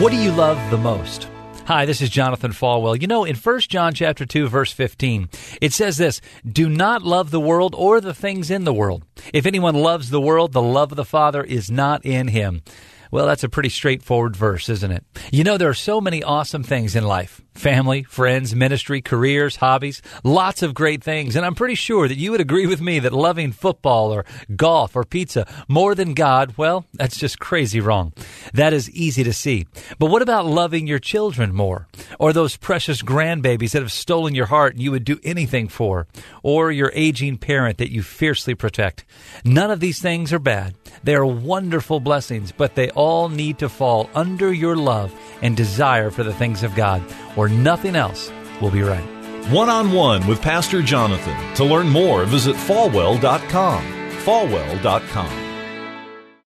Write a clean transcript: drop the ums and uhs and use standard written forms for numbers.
What do you love the most? Hi, this is Jonathan Falwell. You know, in 1 John chapter 2, verse 15, it says this, "Do not love the world or the things in the world. If anyone loves the world, the love of the Father is not in him." Well, that's a pretty straightforward verse, isn't it? You know, there are so many awesome things in life. Family, friends, ministry, careers, hobbies, lots of great things. And I'm pretty sure that you would agree with me that loving football or golf or pizza more than God, well, that's just crazy wrong. That is easy to see. But what about loving your children more? Or those precious grandbabies that have stolen your heart and you would do anything for? Or your aging parent that you fiercely protect? None of these things are bad. They are wonderful blessings, but they all need to fall under your love and desire for the things of God, or nothing else will be right. One-on-One with Pastor Jonathan. To learn more, visit Falwell.com. Falwell.com.